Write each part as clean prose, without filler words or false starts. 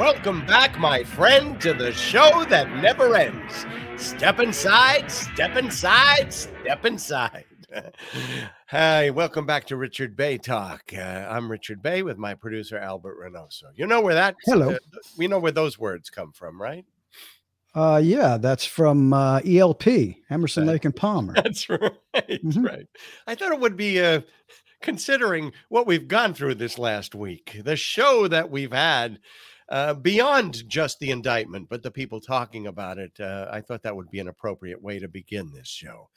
Welcome back, my friend, to the show that never ends. Step inside, step inside, step inside. Hi, welcome back to Richard Bey Talk. I'm Richard Bey with my producer, Albert Renoso. You know where that... Hello. We know where those words come from, right? Yeah, that's from ELP, Emerson, Lake, and Palmer. That's right. Mm-hmm. Right. I thought it would be... considering what we've gone through this last week, the show that we've had beyond just the indictment, but the people talking about it, I thought that would be an appropriate way to begin this show.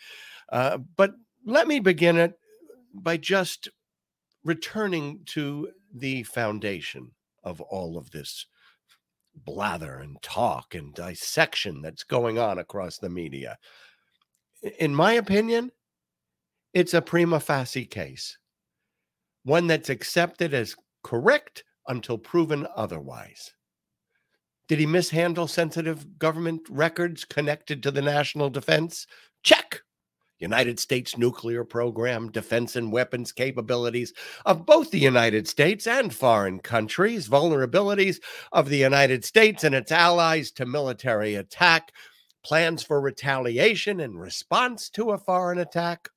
But let me begin it by just returning to the foundation of all of this blather and talk and dissection that's going on across the media. In my opinion, it's a prima facie case. One that's accepted as correct until proven otherwise. Did he mishandle sensitive government records connected to the national defense? Check. United States nuclear program, defense and weapons capabilities of both the United States and foreign countries, vulnerabilities of the United States and its allies to military attack, plans for retaliation in response to a foreign attack.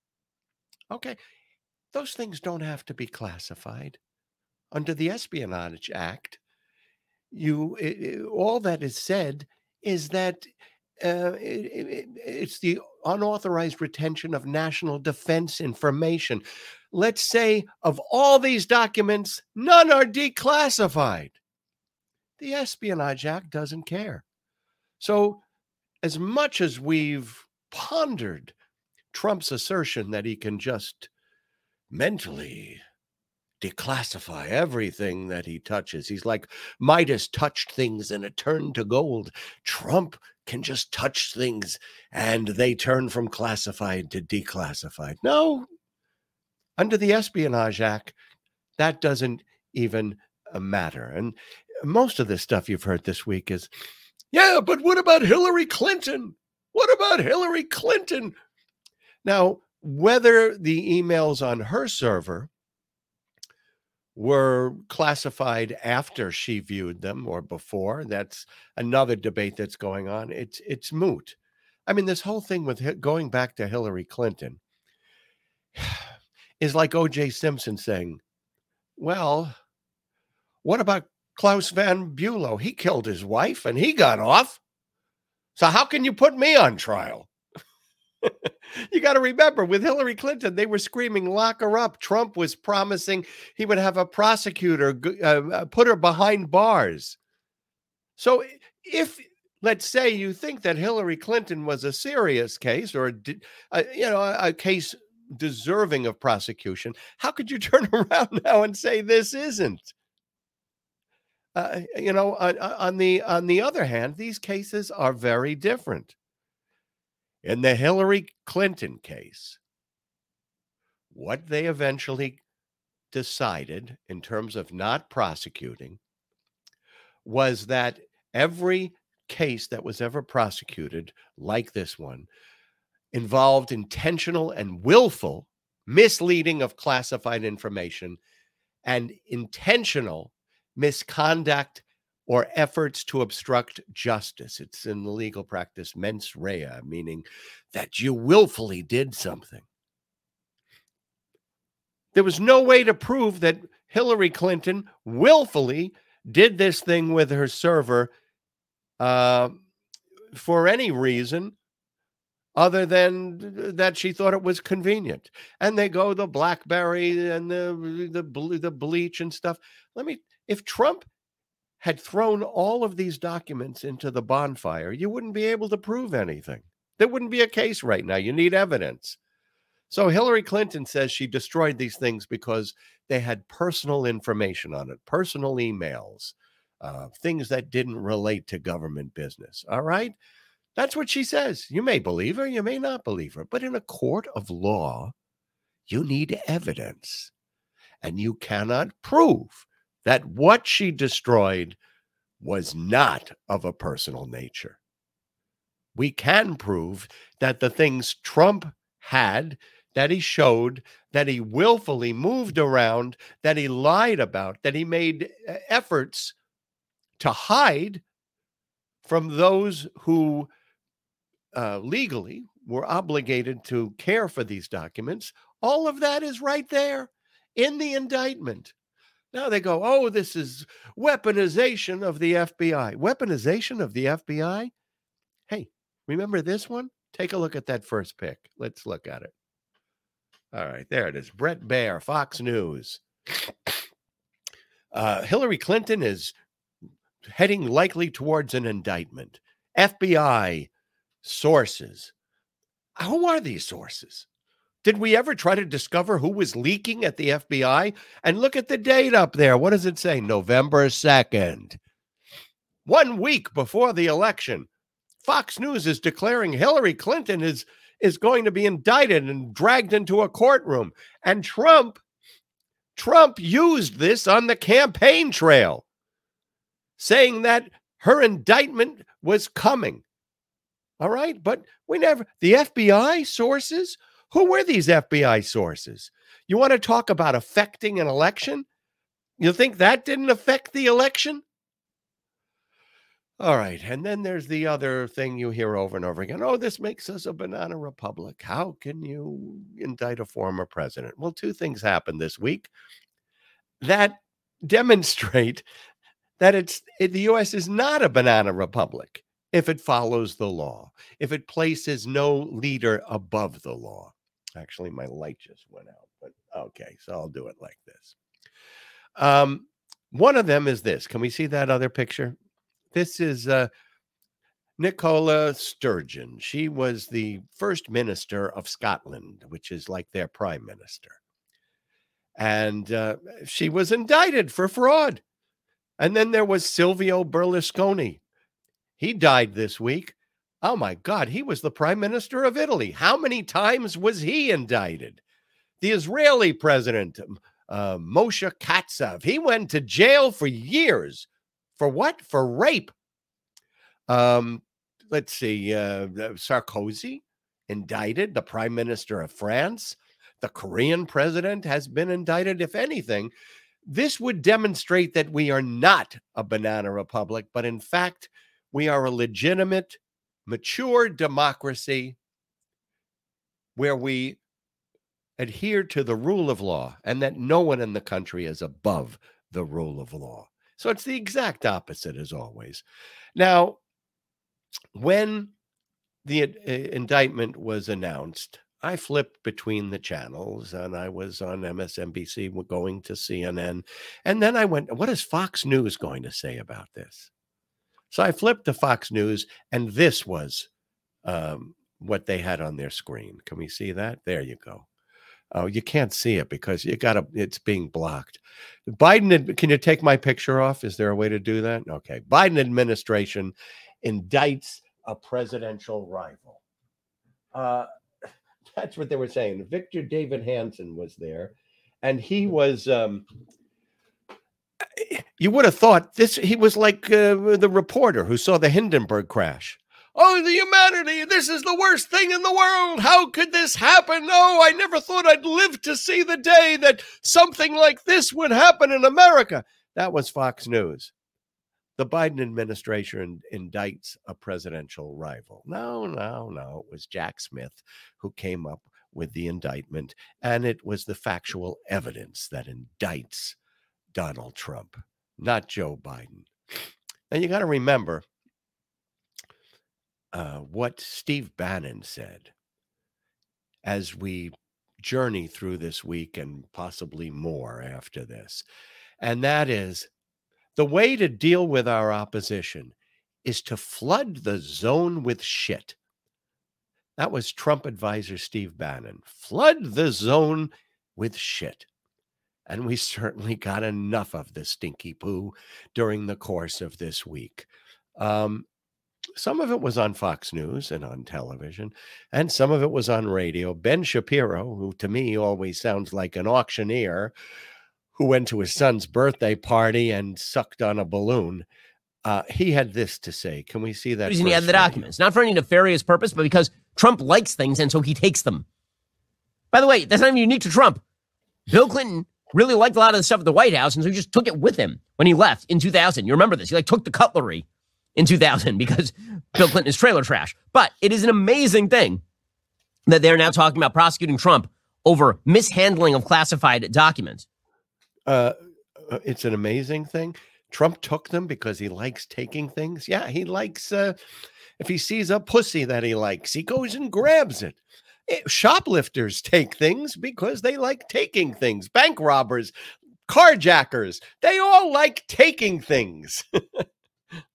Okay. Those things don't have to be classified. Under the Espionage Act, all that is said is that it's the unauthorized retention of national defense information. Let's say of all these documents, none are declassified. The Espionage Act doesn't care. So as much as we've pondered Trump's assertion that he can just mentally declassify everything that he touches. He's like Midas touched things and it turned to gold. Trump can just touch things and they turn from classified to declassified. No, under the Espionage Act, that doesn't even matter. And most of this stuff you've heard this week is, yeah, but what about Hillary Clinton? What about Hillary Clinton? Now, whether the emails on her server were classified after she viewed them or before, that's another debate that's going on. It's moot. I mean, this whole thing with going back to Hillary Clinton is like O.J. Simpson saying, well, what about Klaus von Bulow? He killed his wife and he got off. So how can you put me on trial? You got to remember, with Hillary Clinton, they were screaming, lock her up. Trump was promising he would have a prosecutor put her behind bars. So if, let's say, you think that Hillary Clinton was a serious case or a case deserving of prosecution, how could you turn around now and say this isn't? On the other hand, these cases are very different. In the Hillary Clinton case, what they eventually decided in terms of not prosecuting was that every case that was ever prosecuted, like this one, involved intentional and willful misleading of classified information and intentional misconduct or efforts to obstruct justice. It's in the legal practice mens rea, meaning that you willfully did something. There was no way to prove that Hillary Clinton willfully did this thing with her server for any reason other than that she thought it was convenient. And they go the BlackBerry and the bleach and stuff. If Trump had thrown all of these documents into the bonfire, you wouldn't be able to prove anything. There wouldn't be a case right now. You need evidence. So Hillary Clinton says she destroyed these things because they had personal information on it, personal emails, things that didn't relate to government business. All right? That's what she says. You may believe her, you may not believe her. But in a court of law, you need evidence. And you cannot prove that what she destroyed was not of a personal nature. We can prove that the things Trump had, that he showed, that he willfully moved around, that he lied about, that he made efforts to hide from those who legally were obligated to care for these documents. All of that is right there in the indictment. Now they go, oh, this is weaponization of the FBI. Weaponization of the FBI? Hey, remember this one? Take a look at that first pick. Let's look at it. All right, there it is. Brett Baer, Fox News. Hillary Clinton is heading likely towards an indictment. FBI sources. Who are these sources? Did we ever try to discover who was leaking at the FBI? And look at the date up there. What does it say? November 2nd. 1 week before the election, Fox News is declaring Hillary Clinton is going to be indicted and dragged into a courtroom. And Trump used this on the campaign trail, saying that her indictment was coming. All right, but we never, the FBI sources... Who were these FBI sources? You want to talk about affecting an election? You think that didn't affect the election? All right. And then there's the other thing you hear over and over again. Oh, this makes us a banana republic. How can you indict a former president? Well, two things happened this week that demonstrate that the U.S. is not a banana republic if it follows the law, if it places no leader above the law. Actually, my light just went out, but okay, so I'll do it like this. One of them is this. Can we see that other picture? This is Nicola Sturgeon. She was the first minister of Scotland, which is like their prime minister. And she was indicted for fraud. And then there was Silvio Berlusconi. He died this week. Oh, my God, he was the prime minister of Italy. How many times was he indicted? The Israeli president, Moshe Katzav, he went to jail for years. For what? For rape. Let's see, Sarkozy indicted, the prime minister of France. The Korean president has been indicted, if anything. This would demonstrate that we are not a banana republic, but in fact, we are a legitimate, mature democracy where we adhere to the rule of law and that no one in the country is above the rule of law. So it's the exact opposite as always. Now, when the indictment was announced, I flipped between the channels and I was on MSNBC, we're going to CNN. And then I went, what is Fox News going to say about this? So I flipped to Fox News, and this was what they had on their screen. Can we see that? There you go. Oh, you can't see it because it's being blocked. Biden, can you take my picture off? Is there a way to do that? Okay. Biden administration indicts a presidential rival. That's what they were saying. Victor David Hansen was there, and he was... You would have thought this. He was like the reporter who saw the Hindenburg crash. Oh, the humanity. This is the worst thing in the world. How could this happen? Oh, I never thought I'd live to see the day that something like this would happen in America. That was Fox News. The Biden administration indicts a presidential rival. No. It was Jack Smith who came up with the indictment, and it was the factual evidence that indicts Donald Trump, not Joe Biden. And you got to remember what Steve Bannon said as we journey through this week and possibly more after this. And that is the way to deal with our opposition is to flood the zone with shit. That was Trump advisor Steve Bannon. Flood the zone with shit. And we certainly got enough of the stinky poo during the course of this week. Some of it was on Fox News and on television, and some of it was on radio. Ben Shapiro, who to me always sounds like an auctioneer who went to his son's birthday party and sucked on a balloon, he had this to say. Can we see that? Using the other documents, not for any nefarious purpose, but because Trump likes things and so he takes them. By the way, that's not even unique to Trump. Bill Clinton really liked a lot of the stuff at the White House, and so he just took it with him when he left in 2000. You remember this. He took the cutlery in 2000 because Bill Clinton is trailer trash. But it is an amazing thing that they're now talking about prosecuting Trump over mishandling of classified documents. It's an amazing thing. Trump took them because he likes taking things. Yeah, he likes, if he sees a pussy that he likes, he goes and grabs it. Shoplifters take things because they like taking things. Bank robbers, carjackers, they all like taking things.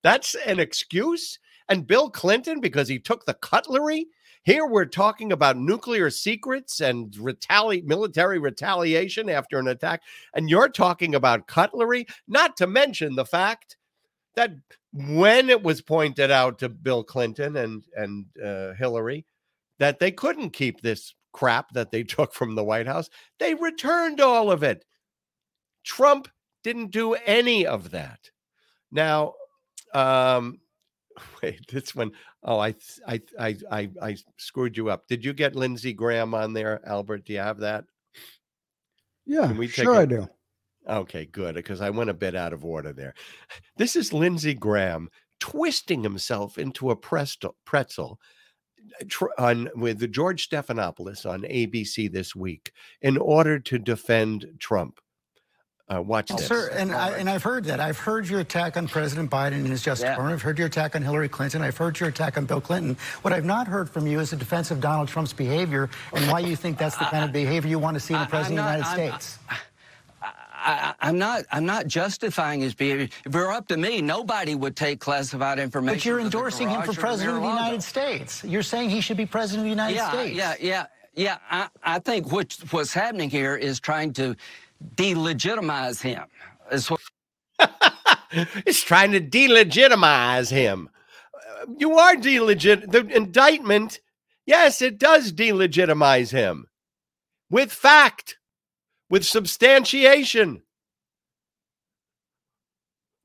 That's an excuse. And Bill Clinton, because he took the cutlery. Here we're talking about nuclear secrets and military retaliation after an attack. And you're talking about cutlery, not to mention the fact that when it was pointed out to Bill Clinton and Hillary that they couldn't keep this crap that they took from the White House, they returned all of it. Trump didn't do any of that. Now, wait, this one. Oh, I screwed you up. Did you get Lindsey Graham on there, Albert? Do you have that? Yeah, sure I do. Okay, good, because I went a bit out of order there. This is Lindsey Graham twisting himself into a pretzel with George Stephanopoulos on ABC this week in order to defend Trump. Watch this. Sir, I've heard that. I've heard your attack on President Biden and his Justice Department. I've heard your attack on Hillary Clinton. I've heard your attack on Bill Clinton. What I've not heard from you is a defense of Donald Trump's behavior and why you think that's the kind of behavior you want to see in the President of the United States. I'm not justifying his behavior. If it were up to me, nobody would take classified information. But you're endorsing him for President of the United States. You're saying he should be President of the United States. Yeah. I think what's happening here is trying to delegitimize him. It's trying to delegitimize him. You are delegit. The indictment, yes, it does delegitimize him. With fact. With substantiation,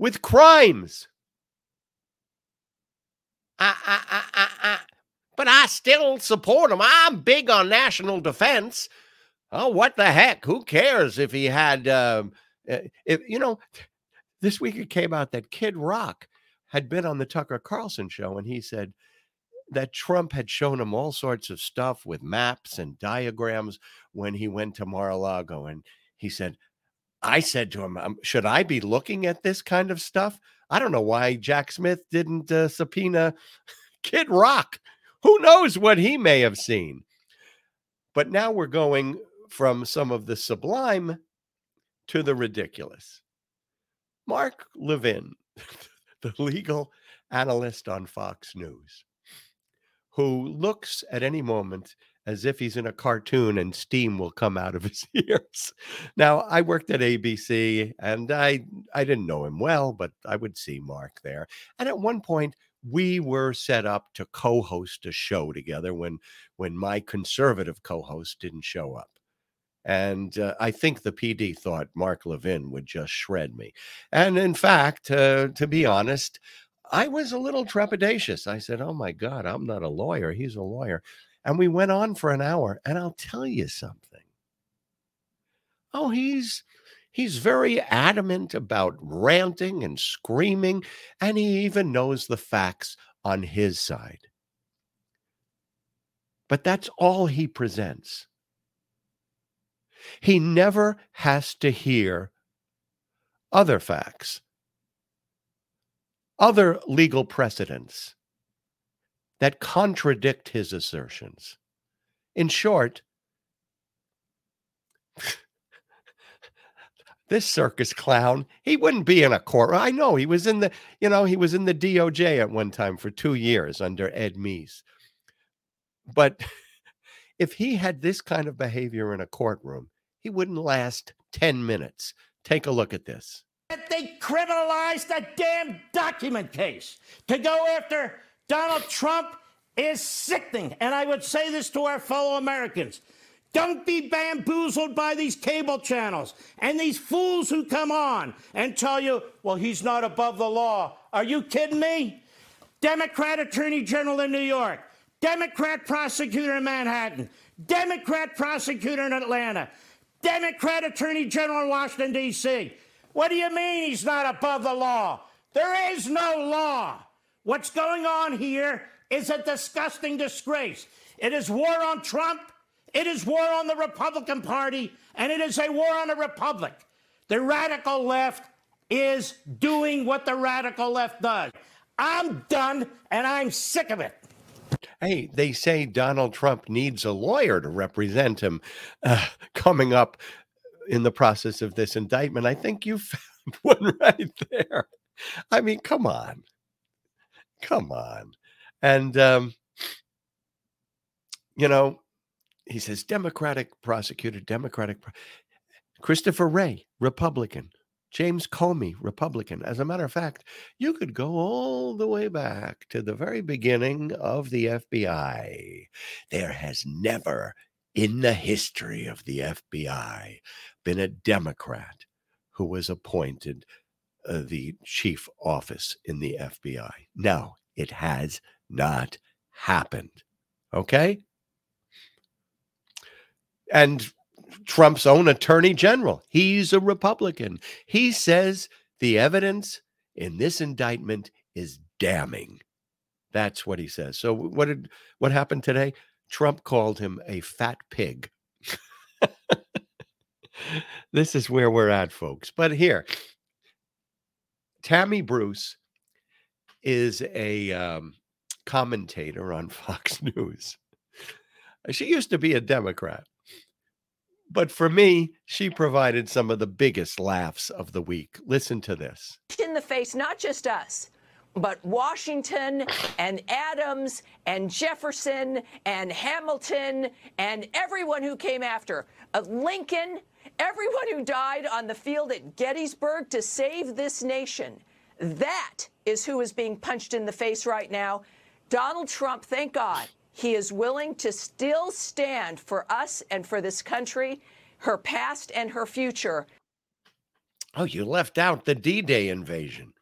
with crimes. But I still support him. I'm big on national defense. Oh, what the heck? Who cares if he had, this week it came out that Kid Rock had been on the Tucker Carlson show, and he said that Trump had shown him all sorts of stuff with maps and diagrams when he went to Mar-a-Lago. And he said, I said to him, should I be looking at this kind of stuff? I don't know why Jack Smith didn't subpoena Kid Rock. Who knows what he may have seen? But now we're going from some of the sublime to the ridiculous. Mark Levin, the legal analyst on Fox News, who looks at any moment as if he's in a cartoon and steam will come out of his ears. Now, I worked at ABC, and I didn't know him well, but I would see Mark there. And at one point, we were set up to co-host a show together when my conservative co-host didn't show up. And I think the PD thought Mark Levin would just shred me. And in fact, to be honest, I was a little trepidatious. I said, oh, my God, I'm not a lawyer. He's a lawyer. And we went on for an hour. And I'll tell you something. Oh, he's very adamant about ranting and screaming. And he even knows the facts on his side. But that's all he presents. He never has to hear other facts, other legal precedents that contradict his assertions. In short, this circus clown, he wouldn't be in a court. I know he was in the, he was in the DOJ at one time for 2 years under Ed Meese. But if he had this kind of behavior in a courtroom, he wouldn't last 10 minutes. Take a look at this. They criminalized the damn document case. To go after Donald Trump is sickening. And I would say this to our fellow Americans. Don't be bamboozled by these cable channels and these fools who come on and tell you, well, he's not above the law. Are you kidding me? Democrat Attorney General in New York. Democrat prosecutor in Manhattan. Democrat prosecutor in Atlanta. Democrat Attorney General in Washington, D.C. What do you mean he's not above the law? There is no law. What's going on here is a disgusting disgrace. It is war on Trump, it is war on the Republican Party, and it is a war on the Republic. The radical left is doing what the radical left does. I'm done, and I'm sick of it. Hey, they say Donald Trump needs a lawyer to represent him coming up in the process of this indictment. I think you found one right there. I mean, come on. Come on. And, you know, he says Democratic prosecutor, Democratic. Christopher Ray, Republican. James Comey, Republican. As a matter of fact, you could go all the way back to the very beginning of the FBI. There has never in the history of the FBI been a Democrat who was appointed the chief office in the FBI. No, it has not happened. Okay? And Trump's own attorney general, he's a Republican. He says the evidence in this indictment is damning. That's what he says. So what happened today? Trump called him a fat pig. This is where we're at, folks. But here, Tammy Bruce is a commentator on Fox News. She used to be a Democrat. But for me, she provided some of the biggest laughs of the week. Listen to this. In the face, not just us, but Washington and Adams and Jefferson and Hamilton and everyone who came after, Lincoln, everyone who died on the field at Gettysburg to save this nation. That is who is being punched in the face right now. Donald Trump, thank God. He is willing to still stand for us and for this country, her past and her future. Oh, you left out the D-Day invasion.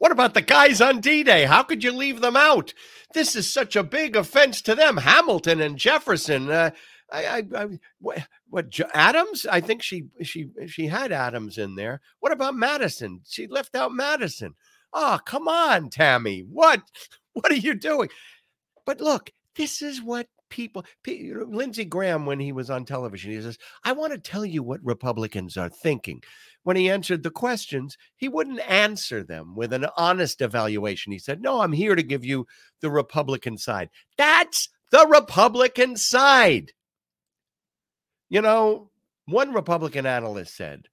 What about the guys on D-Day? How could you leave them out? This is such a big offense to them. Hamilton and Jefferson. Adams? I think she had Adams in there. What about Madison? She left out Madison. Oh, come on, Tammy. What are you doing? But look, this is what people, Lindsey Graham, when he was on television, he says, I want to tell you what Republicans are thinking. When he answered the questions, he wouldn't answer them with an honest evaluation. He said, no, I'm here to give you the Republican side. That's the Republican side. You know, one Republican analyst said,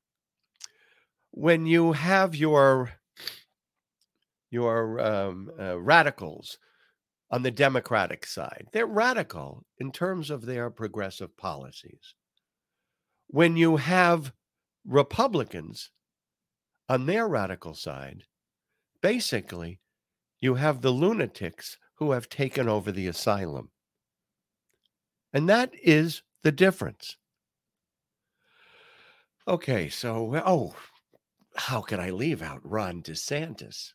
when you have your radicals on the Democratic side, they're radical in terms of their progressive policies. When you have Republicans on their radical side, basically, you have the lunatics who have taken over the asylum. And that is the difference. Okay, so, how could I leave out Ron DeSantis?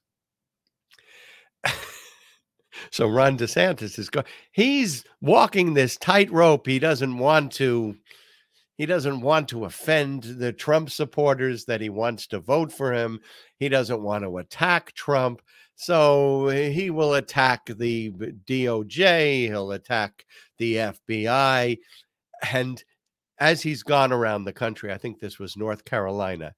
So Ron DeSantis is going, he's walking this tightrope. He doesn't want to offend the Trump supporters that he wants to vote for him. He doesn't want to attack Trump. So he will attack the DOJ. He'll attack the FBI. And as he's gone around the country, I think this was North Carolina,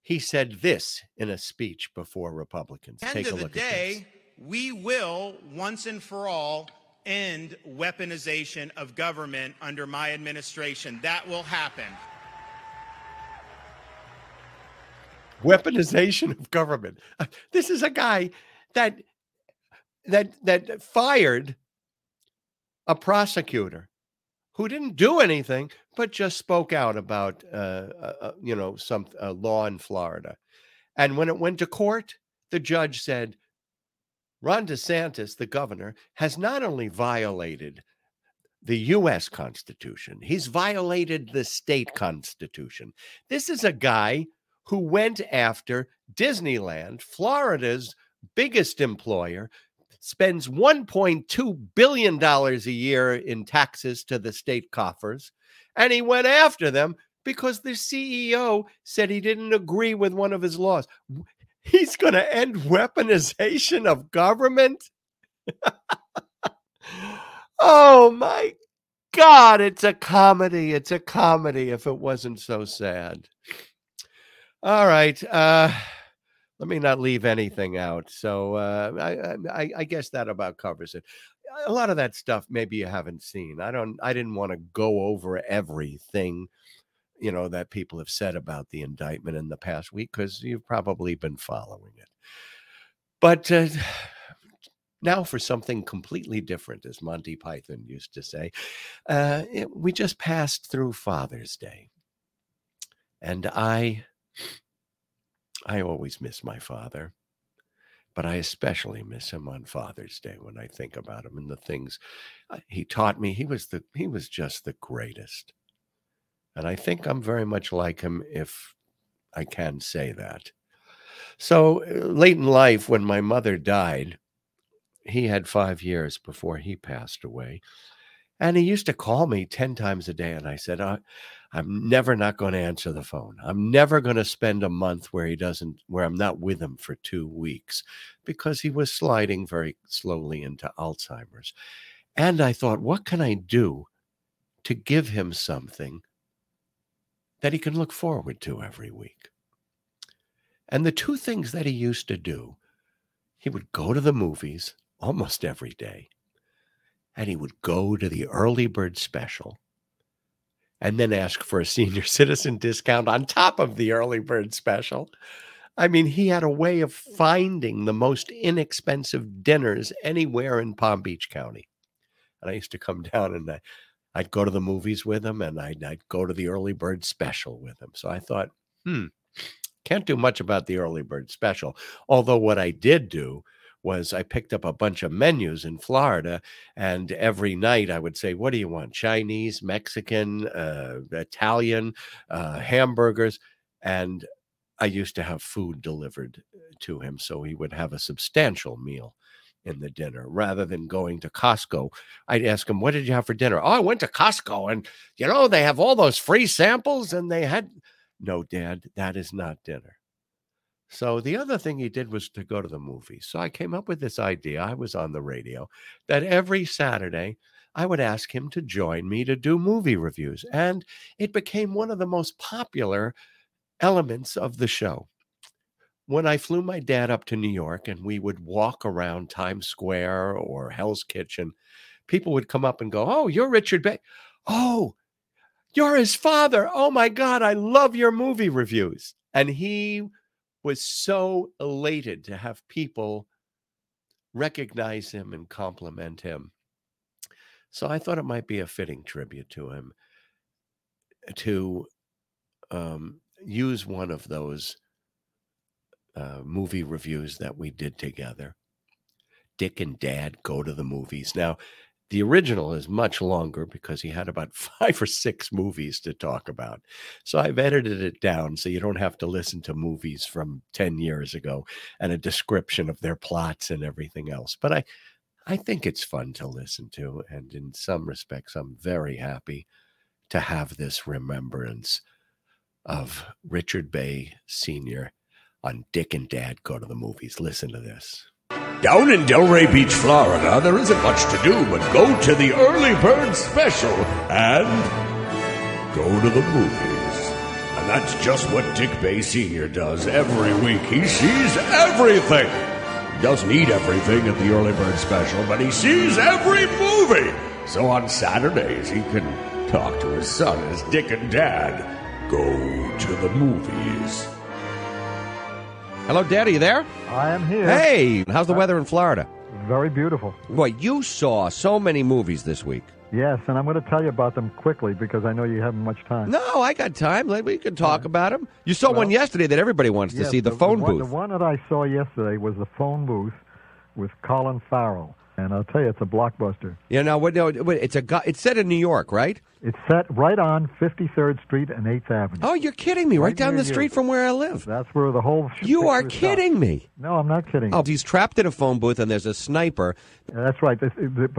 he said this in a speech before Republicans. Take a look at this. We will, once and for all, end weaponization of government under my administration. That will happen. Weaponization of government. This is a guy that fired a prosecutor who didn't do anything, but just spoke out about, some law in Florida. And when it went to court, the judge said, Ron DeSantis, the governor, has not only violated the U.S. Constitution, he's violated the state constitution. This is a guy who went after Disneyland, Florida's biggest employer, spends $1.2 billion a year in taxes to the state coffers, and he went after them because the CEO said he didn't agree with one of his laws. He's going to end weaponization of government? Oh, my God, it's a comedy. It's a comedy if it wasn't so sad. All right. Let me not leave anything out. So I guess that about covers it. A lot of that stuff maybe you haven't seen. I didn't want to go over everything, you know, that people have said about the indictment in the past week because you've probably been following it. But now for something completely different, as Monty Python used to say. We just passed through Father's Day. And I always miss my father, but I especially miss him on Father's Day when I think about him and the things he taught me. He was just the greatest. And I think I'm very much like him, if I can say that. So late in life, when my mother died, he had 5 years before he passed away. And he used to call me 10 times a day. And I said, I'm never not going to answer the phone. I'm never going to spend a month where I'm not with him for 2 weeks, because he was sliding very slowly into Alzheimer's. And I thought, what can I do to give him something that he can look forward to every week? And the two things that he used to do, he would go to the movies almost every day, and he would go to the early bird special and then ask for a senior citizen discount on top of the early bird special. I mean, he had a way of finding the most inexpensive dinners anywhere in Palm Beach County. And I used to come down and I'd go to the movies with him, and I'd go to the early bird special with him. So I thought, can't do much about the early bird special. Although what I did do was I picked up a bunch of menus in Florida, and every night I would say, what do you want? Chinese, Mexican, Italian, hamburgers. And I used to have food delivered to him, so he would have a substantial meal in the dinner rather than going to Costco. I'd ask him, what did you have for dinner? Oh, I went to Costco, and you know, they have all those free samples, and they had... No, Dad, that is not dinner. So the other thing he did was to go to the movies. So I came up with this idea. I was on the radio that every Saturday I would ask him to join me to do movie reviews. And it became one of the most popular elements of the show. When I flew my dad up to New York and we would walk around Times Square or Hell's Kitchen, people would come up and go, oh, you're Richard Bey. Oh, you're his father. Oh, my God, I love your movie reviews. And he was so elated to have people recognize him and compliment him. So I thought it might be a fitting tribute to him to use one of those movie reviews that we did together. Dick and Dad Go to the Movies. Now, the original is much longer because he had about 5 or 6 movies to talk about. So I've edited it down so you don't have to listen to movies from 10 years ago and a description of their plots and everything else. But I think it's fun to listen to. And in some respects, I'm very happy to have this remembrance of Richard Bey Sr. on Dick and Dad Go to the Movies. Listen to this. Down in Delray Beach, Florida, there isn't much to do but go to the early bird special and go to the movies. And that's just what Dick Bey Sr. does every week. He sees everything. He doesn't eat everything at the early bird special, but he sees every movie. So on Saturdays, he can talk to his son as Dick and Dad go to the movies. Hello, Dad, are you there? I am here. Hey, how's the weather in Florida? Very beautiful. Boy, you saw so many movies this week. Yes, and I'm going to tell you about them quickly because I know you haven't much time. No, I got time. We can talk about them. You saw one yesterday that everybody wants to see, the phone booth. The one that I saw yesterday was The Phone Booth with Colin Farrell. And I'll tell you, it's a blockbuster. Yeah, now, it's set in New York, right? It's set right on 53rd Street and 8th Avenue. Oh, you're kidding me. Right down the street from where I live. That's where the whole... You are kidding me. No, I'm not kidding. Oh, he's trapped in a phone booth and there's a sniper. Yeah, that's right. But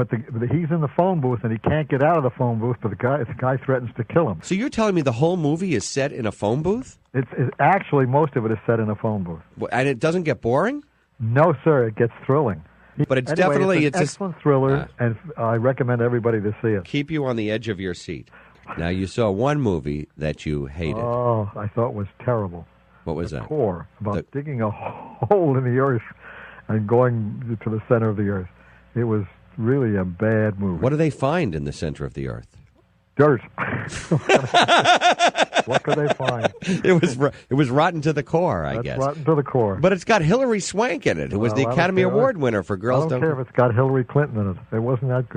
he's in the phone booth and he can't get out of the phone booth, but the guy threatens to kill him. So you're telling me the whole movie is set in a phone booth? It's actually, most of it is set in a phone booth. And it doesn't get boring? No, sir. It gets thrilling. But it's anyway, definitely... It's an excellent thriller, and I recommend everybody to see it. Keep you on the edge of your seat. Now, you saw one movie that you hated. Oh, I thought it was terrible. What was that? Core, about digging a hole in the earth and going to the center of the earth. It was really a bad movie. What do they find in the center of the earth? Dirt. What could they find? It was rotten to the core, I guess. Rotten to the core. But it's got Hillary Swank in it, who was the Academy Award winner for Girls Don't Cry. I don't care if it's got Hillary Clinton in it. It wasn't that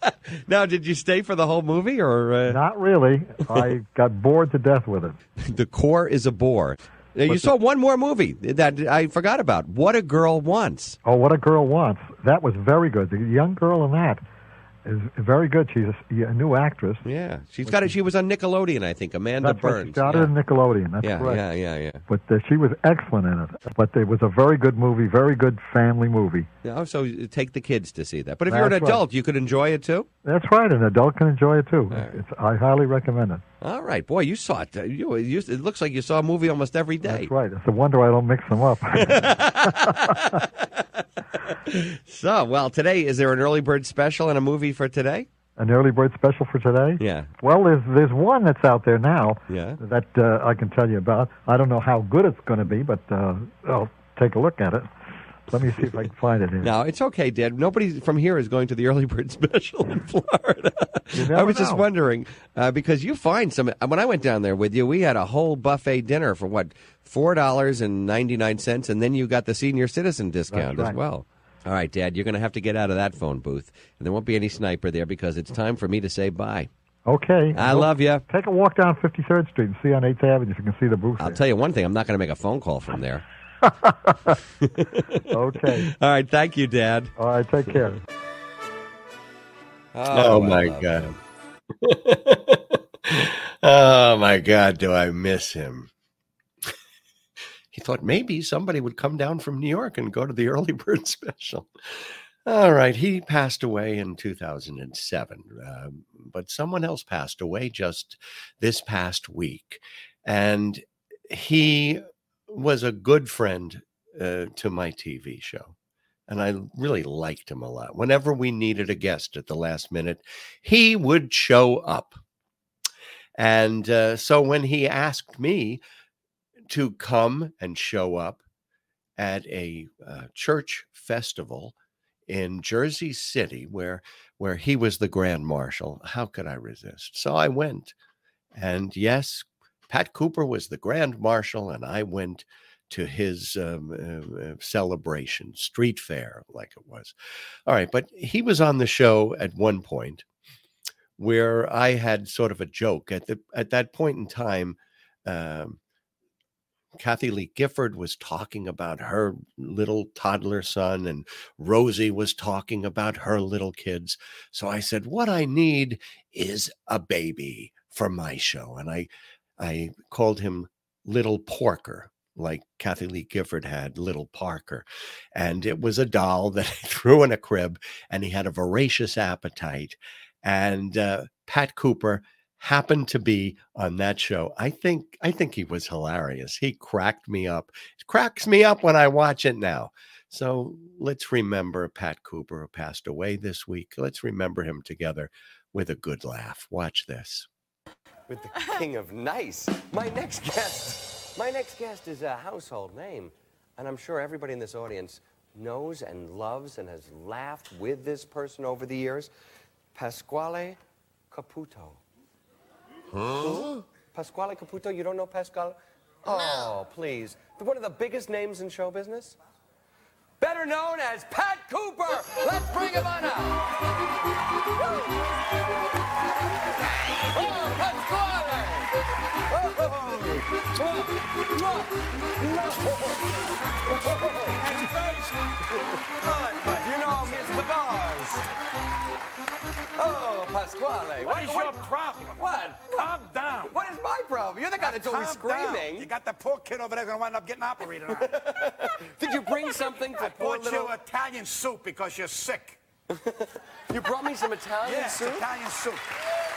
good. Now, did you stay for the whole movie? Not really. I got bored to death with it. The core is a bore. You saw one more movie that I forgot about, What a Girl Wants. Oh, What a Girl Wants. That was very good. The young girl in that is very good. She's a new actress. Yeah, she was on Nickelodeon, I think. Amanda Burns. She started in Nickelodeon. That's correct. Yeah. But she was excellent in it. But it was a very good movie, very good family movie. Yeah, so take the kids to see that. But if you're an adult, you could enjoy it too. That's right. An adult can enjoy it too. Right. I highly recommend it. All right, boy, you saw it. It looks like you saw a movie almost every day. That's right. It's a wonder I don't mix them up. So, well, today, is there an early bird special and a movie for today? An early bird special for today? Yeah. Well, there's one that's out there now that I can tell you about. I don't know how good it's going to be, but I'll take a look at it. Let me see if I can find it here. No, it's okay, Dad. Nobody from here is going to the early bird special in Florida. I was just wondering, because you find some... When I went down there with you, we had a whole buffet dinner for, $4.99, and then you got the senior citizen discount as well. All right, Dad, you're going to have to get out of that phone booth, and there won't be any sniper there because it's time for me to say bye. Okay. I love you. Take a walk down 53rd Street and see on 8th Avenue if you can see the booth there. I'll tell you one thing. I'm not going to make a phone call from there. Okay. All right. Thank you, Dad. All right. Take care. Oh my God. Oh, my God. Do I miss him? He thought maybe somebody would come down from New York and go to the early bird special. All right. He passed away in 2007, but someone else passed away just this past week. And he was a good friend to my TV show, and I really liked him a lot. Whenever we needed a guest at the last minute, he would show up. And so when he asked me to come and show up at a church festival in Jersey City where he was the Grand Marshal, how could I resist? So I went, and yes, Pat Cooper was the Grand Marshal, and I went to his celebration, street fair, like it was. All right, but he was on the show at one point where I had sort of a joke. At that point in time, Kathy Lee Gifford was talking about her little toddler son, and Rosie was talking about her little kids. So I said, what I need is a baby for my show, and I called him Little Porker, like Kathy Lee Gifford had Little Parker. And it was a doll that I threw in a crib, and he had a voracious appetite. And Pat Cooper happened to be on that show. I think he was hilarious. He cracked me up. It cracks me up when I watch it now. So let's remember Pat Cooper, who passed away this week. Let's remember him together with a good laugh. Watch this. With the king of nice. My next guest is a household name, and I'm sure everybody in this audience knows and loves and has laughed with this person over the years, Pasquale Caputo. Huh? Pasquale Caputo, you don't know Pasquale? Oh, please. One of the biggest names in show business, better known as Pat Cooper. Let's bring him on up. Oh, Pasquale! Oh. And first, you know, Mr. Bars. Oh, Pasquale. What is your problem? What? Calm down. What is my problem? You're the guy that's always screaming. Down. You got the poor kid over there going to wind up getting operated on. Did you bring something for poor little... I brought you Italian soup because you're sick. You brought me some Italian soup? Yes, Italian soup.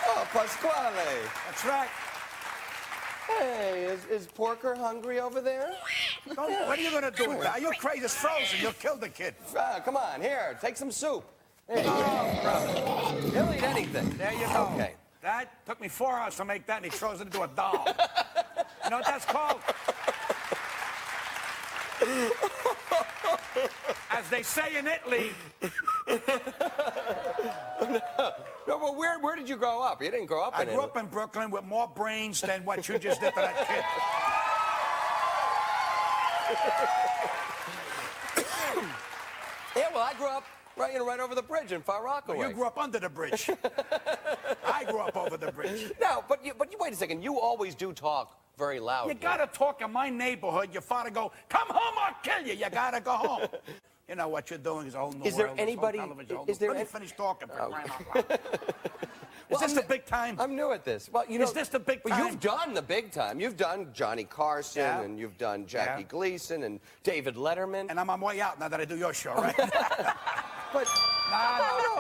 Oh, Pasquale. That's right. Hey, is Porker hungry over there? What are you going to do with that? You're crazy. It's frozen. You'll kill the kid. Come on. Here, take some soup. Hey, he'll eat anything. There you go. Okay. That took me 4 hours to make that, and he throws it into a doll. You know what that's called? As they say in Italy. No, but where did you grow up? You didn't grow up in Italy. I grew up in Brooklyn with more brains than what you just did to that kid. Yeah, well, I grew up right over the bridge in Far Rockaway. Well, you grew up under the bridge. I grew up over the bridge. No, but you, wait a second. You always do talk very loud. You gotta talk in my neighborhood. Your father go, come home, I'll kill you. You gotta go home. You know what you're doing is a whole new world. Is there anybody? Is there? Let me finish talking. Is this the big time? I'm new at this. Well, you know. Is this the big time? You've done the big time. You've done Johnny Carson, and you've done Jackie Gleason and David Letterman. And I'm on my way out now that I do your show, right? But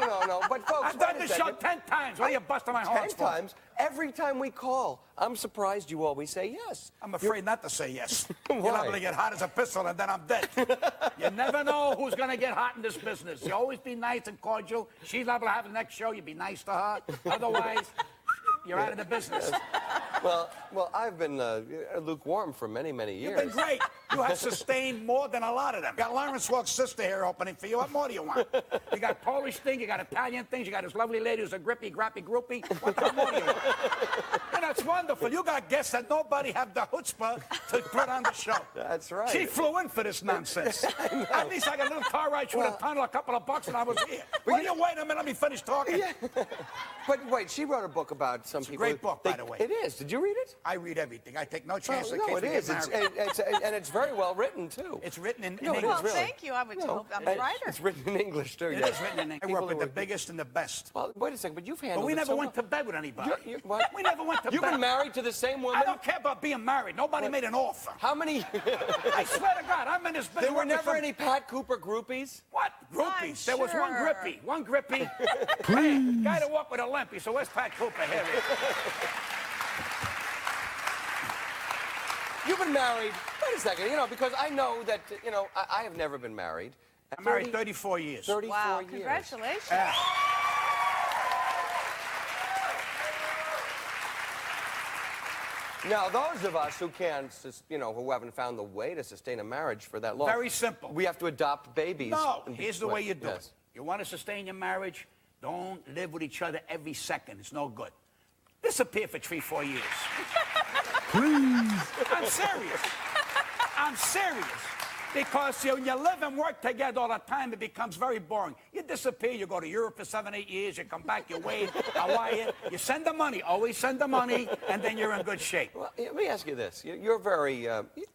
no. But folks, I've done this show 10 times. Why are you busting my horns? 10 times. Every time we call, I'm surprised you always say yes. I'm afraid not to say yes. Why? You're not going to get hot as a pistol, and then I'm dead. You never know who's going to get hot in this business. You always be nice and cordial. She's liable to have the next show. You be nice to her. Otherwise, you're out of the business. Well, I've been lukewarm for many, many years. You've been great. You have sustained more than a lot of them. You got Lawrence Welk's sister here opening for you. What more do you want? You got Polish things, you got Italian things, you got this lovely lady who's a grippy, grappy, groupie. What more do you want? And that's wonderful. You got guests that nobody have the chutzpah to put on the show. That's right. She flew in for this nonsense. At least I got a little car ride. She would have pounded a couple of bucks and I was here. Well, you wait a minute. Let me finish talking. Yeah. But wait, she wrote a book about some people. It's a great book, by the way. It is. Did you read it? I read everything. I take no chance. No, it is. And it's very well written, too. It's written in English. Well, thank you. I would hope I'm a writer. It's written in English, too. It is written in English. I work with the biggest and the best. Well, wait a second, but you've handled it. But we never went to bed with anybody. We never went to bed. You've been married to the same woman? I don't care about being married. Nobody made an offer. How many? I swear to God, I'm in this business. There were never any Pat Cooper groupies? What? Groupies? There was one grippy. One grippy. Guy to walk with a limp. So where's Pat Cooper? Here he is. You've been married. Wait a second, you know, because I know that, you know, I have never been married. I'm married 34 years. 34 years. Wow, congratulations. Now, those of us who can't, you know, who haven't found the way to sustain a marriage for that long. Very simple. We have to adopt babies. No, here's the way you do it. You want to sustain your marriage, don't live with each other every second. It's no good. Disappear for 3-4 years. Please. I'm serious. I'm serious. Because when you live and work together all the time, it becomes very boring. You disappear, you go to Europe for 7-8 years, you come back, you wait, Hawaii, you send the money, always send the money, and then you're in good shape. Well, let me ask you this. You're very,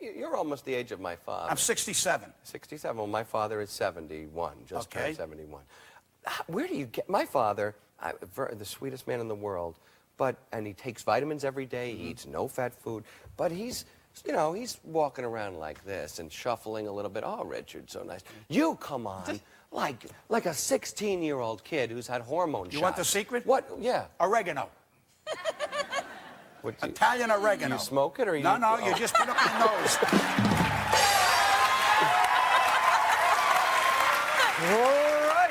you're almost the age of my father. I'm 67. 67. Well, my father is 71, just turned 71. Where do you get, my father, the sweetest man in the world, and he takes vitamins every day, he eats no fat food, but he's, you know, he's walking around like this and shuffling a little bit. Oh, Richard, so nice. You come on, like a 16-year-old kid who's had hormone shots. You want the secret? What? Yeah. Oregano. Italian oregano. You smoke it or you... No, you just put up your nose. All right.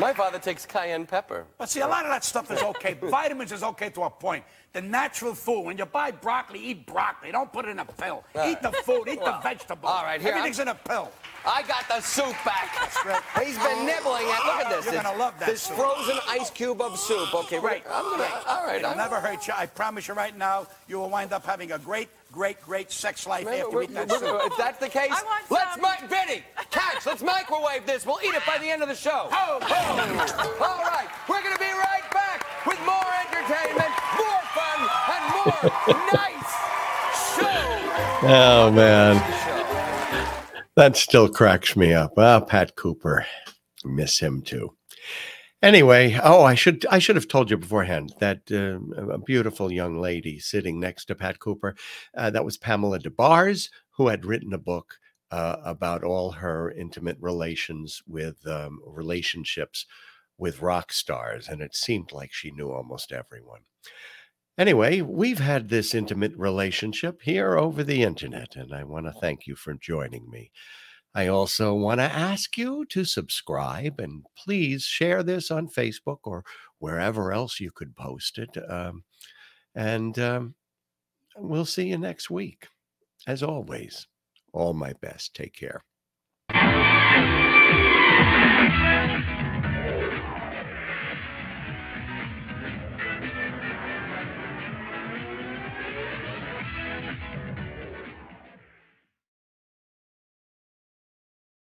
My father takes cayenne pepper. But see, a lot of that stuff is okay. Vitamins is okay to a point. The natural food, when you buy broccoli, eat broccoli. Don't put it in a pill. Eat the food, eat the vegetables. All right, here. Everything's in a pill. I got the soup back. That's right. He's been nibbling at, look at this. You're going to love that soup. This frozen ice cube of soup. Okay, right. I'm going to, all right. It'll never hurt you. I promise you right now, you will wind up having a great sex life after we eat that soup. If that's the case, let's microwave this. We'll eat it by the end of the show. All right, we're going to be right back with more entertainment. Nice show. Oh, man. That still cracks me up. Ah, Pat Cooper. Miss him, too. Anyway, I should have told you beforehand that a beautiful young lady sitting next to Pat Cooper, that was Pamela DeBars, who had written a book about all her intimate relations with relationships with rock stars, and it seemed like she knew almost everyone. Anyway, we've had this intimate relationship here over the internet, and I want to thank you for joining me. I also want to ask you to subscribe and please share this on Facebook or wherever else you could post it. We'll see you next week. As always, all my best. Take care.